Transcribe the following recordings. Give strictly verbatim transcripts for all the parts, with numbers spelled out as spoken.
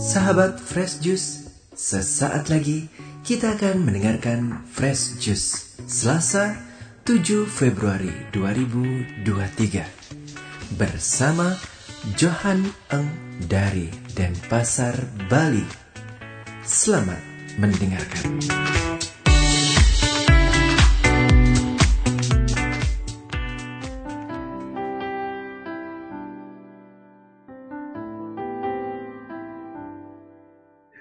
Sahabat Fresh Juice, sesaat lagi kita akan mendengarkan Fresh Juice Selasa tujuh Februari dua ribu dua puluh tiga bersama Johan Eng dari Denpasar Bali. Selamat mendengarkan.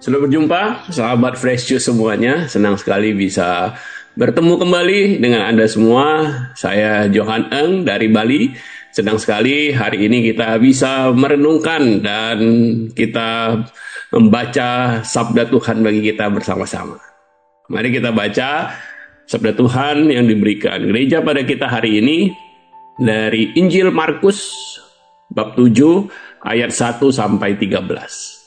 Selamat berjumpa, sahabat Fresh Juice semuanya. Senang sekali bisa bertemu kembali dengan Anda semua. Saya Johan Eng dari Bali. Senang sekali hari ini kita bisa merenungkan dan kita membaca sabda Tuhan bagi kita bersama-sama. Mari kita baca sabda Tuhan yang diberikan gereja pada kita hari ini dari Injil Markus bab tujuh ayat satu sampai tiga belas.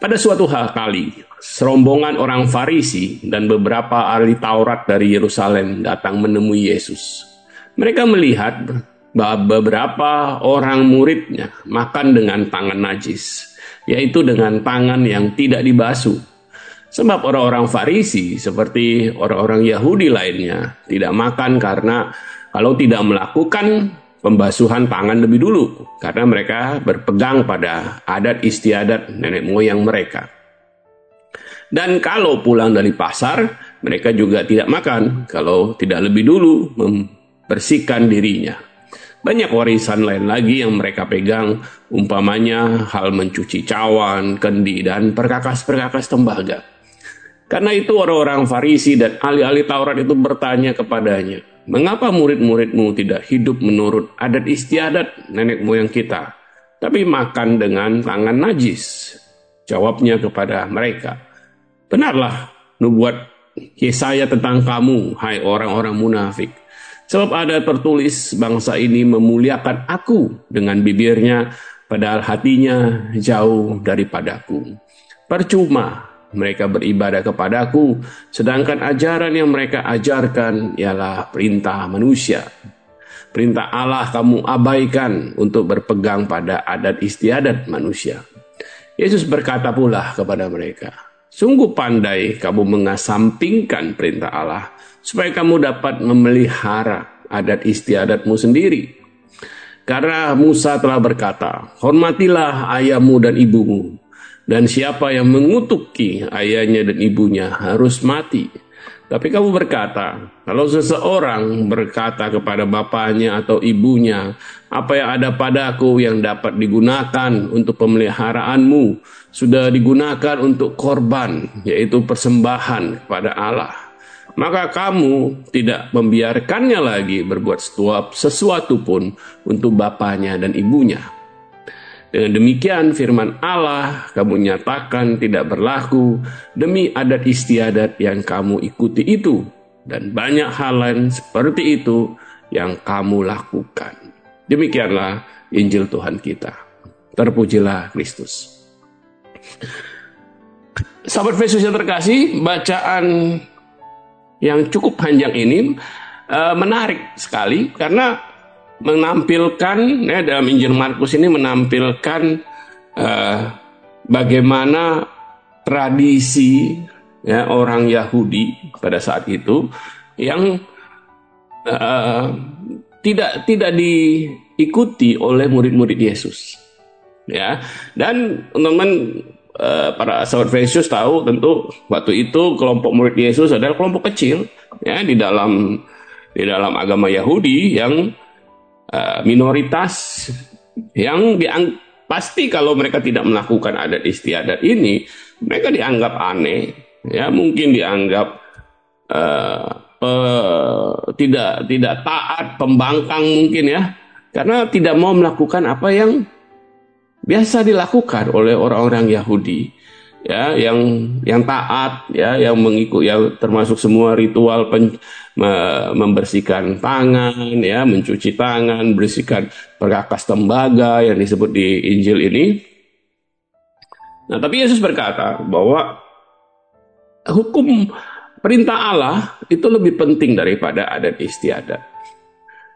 Pada suatu kali, serombongan orang Farisi dan beberapa ahli Taurat dari Yerusalem datang menemui Yesus. Mereka melihat bahwa beberapa orang muridnya makan dengan tangan najis, yaitu dengan tangan yang tidak dibasuh. Sebab orang-orang Farisi seperti orang-orang Yahudi lainnya tidak makan karena kalau tidak melakukan pembasuhan tangan lebih dulu, karena mereka berpegang pada adat istiadat nenek moyang mereka. Dan kalau pulang dari pasar, mereka juga tidak makan kalau tidak lebih dulu membersihkan dirinya. Banyak warisan lain lagi yang mereka pegang, umpamanya hal mencuci cawan, kendi, dan perkakas-perkakas tembaga. Karena itu orang-orang Farisi dan ahli-ahli Taurat itu bertanya kepadanya, "Mengapa murid-muridmu tidak hidup menurut adat istiadat nenek moyang kita, tapi makan dengan tangan najis?" Jawabnya kepada mereka, "Benarlah nubuat Yesaya tentang kamu, hai orang-orang munafik. Sebab ada tertulis, bangsa ini memuliakan aku dengan bibirnya, padahal hatinya jauh daripadaku. Percuma mereka beribadah kepadaku, sedangkan ajaran yang mereka ajarkan ialah perintah manusia. Perintah Allah kamu abaikan untuk berpegang pada adat istiadat manusia." Yesus berkata pula kepada mereka, "Sungguh pandai kamu mengesampingkan perintah Allah, supaya kamu dapat memelihara adat istiadatmu sendiri. Karena Musa telah berkata, 'Hormatilah ayahmu dan ibumu,' dan siapa yang mengutuki ayahnya dan ibunya harus mati. Tapi kamu berkata, kalau seseorang berkata kepada bapaknya atau ibunya, 'Apa yang ada padaku yang dapat digunakan untuk pemeliharaanmu,' sudah digunakan untuk korban, yaitu persembahan kepada Allah. Maka kamu tidak membiarkannya lagi berbuat sesuatu pun untuk bapaknya dan ibunya. Dengan demikian firman Allah kamu nyatakan tidak berlaku demi adat istiadat yang kamu ikuti itu, dan banyak hal lain seperti itu yang kamu lakukan." Demikianlah Injil Tuhan kita. Terpujilah Kristus. Sahabat Yesus yang terkasih, bacaan yang cukup panjang ini uh, menarik sekali karena menampilkan, ya, dalam Injil Markus ini menampilkan eh, bagaimana tradisi, ya, orang Yahudi pada saat itu yang eh, tidak tidak diikuti oleh murid-murid Yesus, ya. Dan teman-teman, eh, para sahabat Yesus tahu tentu waktu itu kelompok murid Yesus adalah kelompok kecil, ya, di dalam di dalam agama Yahudi yang minoritas, yang diang- pasti kalau mereka tidak melakukan adat istiadat ini mereka dianggap aneh, ya, mungkin dianggap uh, uh, tidak tidak taat, pembangkang mungkin, ya, karena tidak mau melakukan apa yang biasa dilakukan oleh orang-orang Yahudi, ya, yang yang taat, ya, yang mengikuti, ya, termasuk semua ritual pen- membersihkan tangan, ya, mencuci tangan, bersihkan perkakas tembaga yang disebut di Injil ini. Nah, tapi Yesus berkata bahwa hukum perintah Allah itu lebih penting daripada adat istiadat.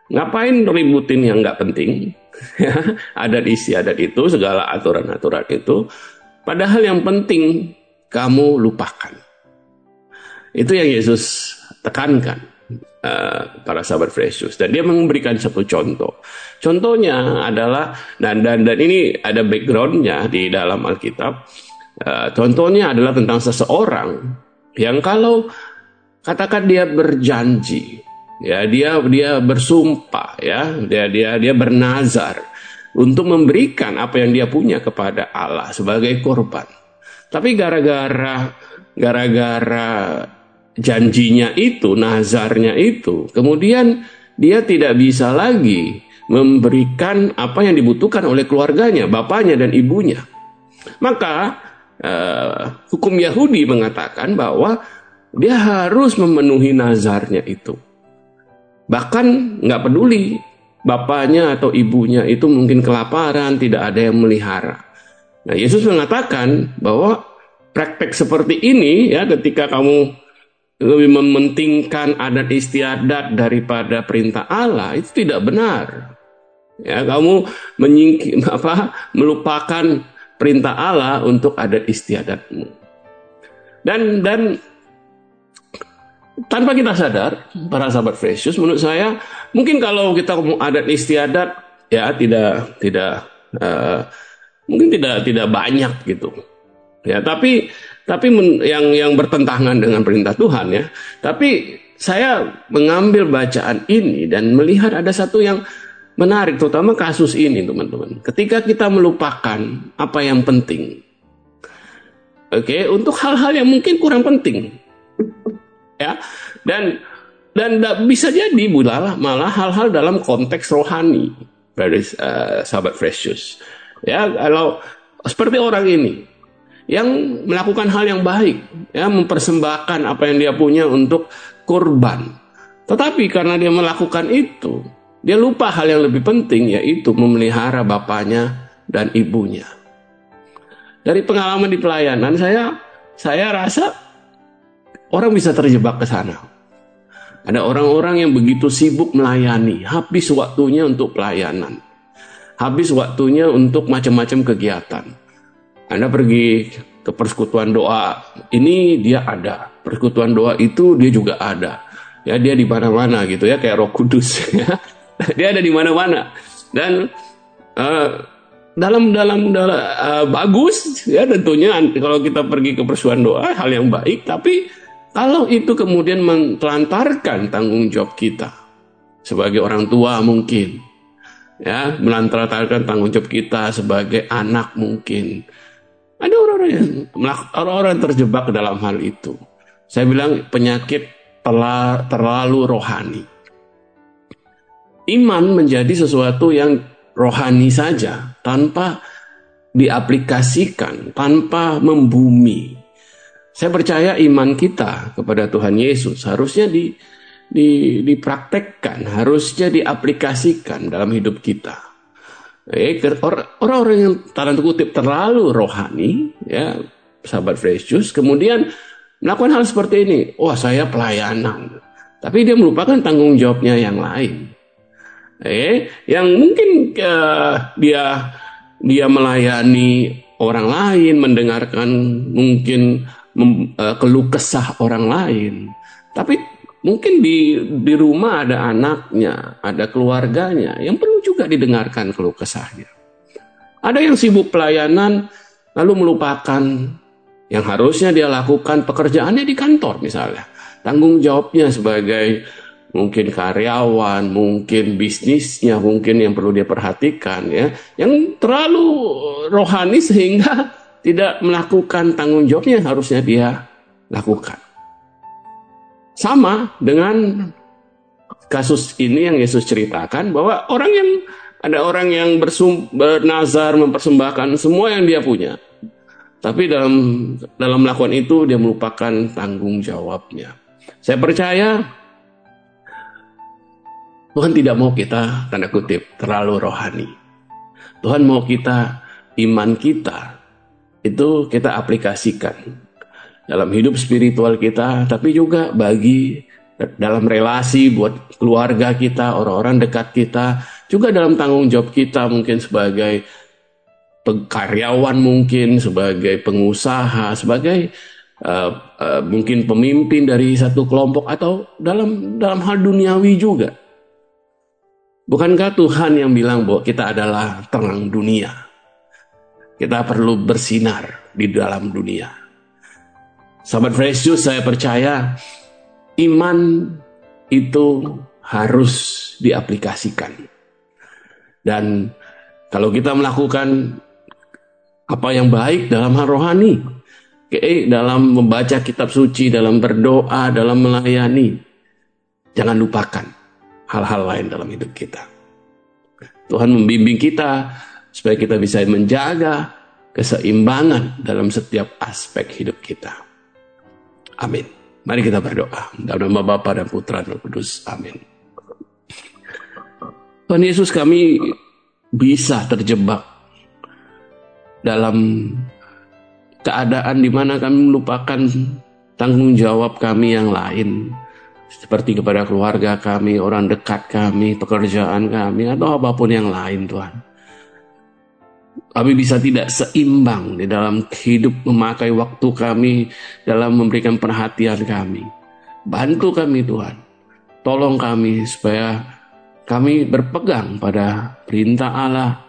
Ngapain ributin yang nggak penting? ya, adat istiadat itu, segala aturan-aturan itu, padahal yang penting kamu lupakan. Itu yang Yesus tekankan uh, para sahabat Fresh Juice, dan dia memberikan satu contoh. Contohnya adalah, dan dan, dan ini ada backgroundnya di dalam Alkitab. Uh, contohnya adalah tentang seseorang yang kalau katakan dia berjanji, ya dia dia bersumpah, ya dia dia dia bernazar untuk memberikan apa yang dia punya kepada Allah sebagai korban. Tapi gara-gara gara-gara janjinya itu, nazarnya itu, kemudian dia tidak bisa lagi memberikan apa yang dibutuhkan oleh keluarganya, bapaknya dan ibunya. Maka eh, hukum Yahudi mengatakan bahwa dia harus memenuhi nazarnya itu. Bahkan nggak peduli bapaknya atau ibunya itu mungkin kelaparan, tidak ada yang melihara. Nah, Yesus mengatakan bahwa praktek seperti ini, ya, ketika kamu lebih mementingkan adat istiadat daripada perintah Allah, itu tidak benar. Ya, kamu menyingki, apa, melupakan perintah Allah untuk adat istiadatmu. Dan dan tanpa kita sadar, para sahabat Fresh Juice, menurut saya, mungkin kalau kita ngomong adat istiadat, ya tidak tidak uh, mungkin tidak tidak banyak gitu. Ya, tapi tapi yang yang bertentangan dengan perintah Tuhan, ya. Tapi saya mengambil bacaan ini dan melihat ada satu yang menarik, terutama kasus ini, teman-teman. Ketika kita melupakan apa yang penting, oke, untuk hal-hal yang mungkin kurang penting, ya. Dan dan bisa jadi bulalah malah hal-hal dalam konteks rohani, dari uh, sahabat Fresh Juice. Ya, kalau seperti orang ini yang melakukan hal yang baik, ya, mempersembahkan apa yang dia punya untuk kurban. Tetapi karena dia melakukan itu, dia lupa hal yang lebih penting, yaitu memelihara bapaknya dan ibunya. Dari pengalaman di pelayanan saya, saya rasa orang bisa terjebak ke sana. Ada orang-orang yang begitu sibuk melayani, habis waktunya untuk pelayanan, habis waktunya untuk macam-macam kegiatan. Anda pergi ke persekutuan doa, ini dia ada. Persekutuan doa itu dia juga ada. Ya, dia di mana-mana gitu, ya, kayak Roh Kudus. Ya. Dia ada di mana-mana. Dan uh, dalam dalam, dalam uh, bagus, ya, tentunya kalau kita pergi ke persekutuan doa, hal yang baik. Tapi kalau itu kemudian menelantarkan tanggung jawab kita sebagai orang tua mungkin, ya, menelantarkan tanggung jawab kita sebagai anak mungkin. Ada orang-orang yang orang-orang terjebak dalam hal itu. Saya bilang penyakit terla, terlalu rohani. Iman menjadi sesuatu yang rohani saja, tanpa diaplikasikan, tanpa membumi. Saya percaya iman kita kepada Tuhan Yesus harusnya di, di, dipraktekkan, harusnya diaplikasikan dalam hidup kita. Eh, orang-orang yang tanda kutip terlalu rohani, ya, sahabat Fresh Juice, kemudian melakukan hal seperti ini. Wah, saya pelayanan, tapi dia melupakan tanggung jawabnya yang lain. Eh, yang mungkin uh, dia dia melayani orang lain, mendengarkan mungkin mem, uh, keluh kesah orang lain, tapi mungkin di di rumah ada anaknya, ada keluarganya yang perlu juga didengarkan keluh kesahnya. Ada yang sibuk pelayanan lalu melupakan yang harusnya dia lakukan, pekerjaannya di kantor misalnya. Tanggung jawabnya sebagai mungkin karyawan, mungkin bisnisnya, mungkin yang perlu dia perhatikan, ya. Yang terlalu rohani sehingga tidak melakukan tanggung jawabnya yang harusnya dia lakukan. Sama dengan kasus ini yang Yesus ceritakan, bahwa orang yang ada orang yang bersum, bernazar mempersembahkan semua yang dia punya, tapi dalam dalam melakukan itu dia melupakan tanggung jawabnya. Saya percaya Tuhan tidak mau kita tanda kutip terlalu rohani. Tuhan mau kita, iman kita itu kita aplikasikan dalam hidup spiritual kita, tapi juga bagi dalam relasi buat keluarga kita, orang-orang dekat kita, Juga dalam tanggung jawab kita mungkin sebagai karyawan, mungkin sebagai pengusaha, sebagai uh, uh, mungkin pemimpin dari satu kelompok, atau dalam dalam hal duniawi juga. Bukankah Tuhan yang bilang bahwa kita adalah terang dunia? Kita perlu bersinar di dalam dunia. Sahabat Fresh Juice, saya percaya iman itu harus diaplikasikan. Dan kalau kita melakukan apa yang baik dalam hal rohani, dalam membaca kitab suci, dalam berdoa, dalam melayani, jangan lupakan hal-hal lain dalam hidup kita. Tuhan membimbing kita supaya kita bisa menjaga keseimbangan dalam setiap aspek hidup kita. Amin. Mari kita berdoa. Dalam nama Bapa dan Putra dan Roh Kudus. Amin. Tuhan Yesus, kami bisa terjebak dalam keadaan di mana kami melupakan tanggung jawab kami yang lain, seperti kepada keluarga kami, orang dekat kami, pekerjaan kami, atau apapun yang lain, Tuhan. Kami bisa tidak seimbang di dalam hidup, memakai waktu kami dalam memberikan perhatian kami. Bantu kami, Tuhan. Tolong kami supaya kami berpegang pada perintah Allah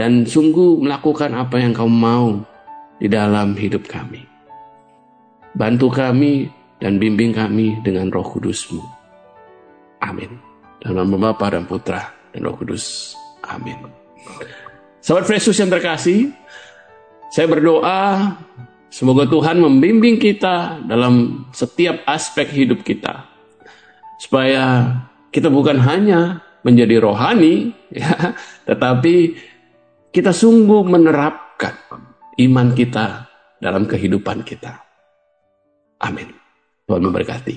dan sungguh melakukan apa yang Kau mau di dalam hidup kami. Bantu kami dan bimbing kami dengan Roh Kudus-Mu. Amin. Dalam nama Bapa dan Putra dan Roh Kudus. Amin. Sahabat Fresh Juice yang terkasih, saya berdoa semoga Tuhan membimbing kita dalam setiap aspek hidup kita, supaya kita bukan hanya menjadi rohani, ya, tetapi kita sungguh menerapkan iman kita dalam kehidupan kita. Amin. Tuhan memberkati.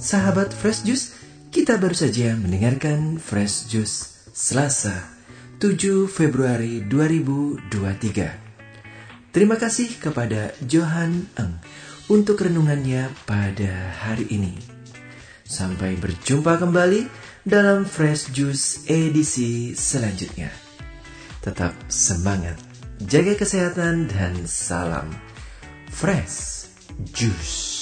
Sahabat Fresh Juice, kita baru saja mendengarkan Fresh Juice Selasa, tujuh Februari dua ribu dua puluh tiga. Terima kasih kepada Johan Eng untuk renungannya pada hari ini. Sampai berjumpa kembali dalam Fresh Juice edisi selanjutnya. Tetap semangat, jaga kesehatan, dan salam Fresh Juice.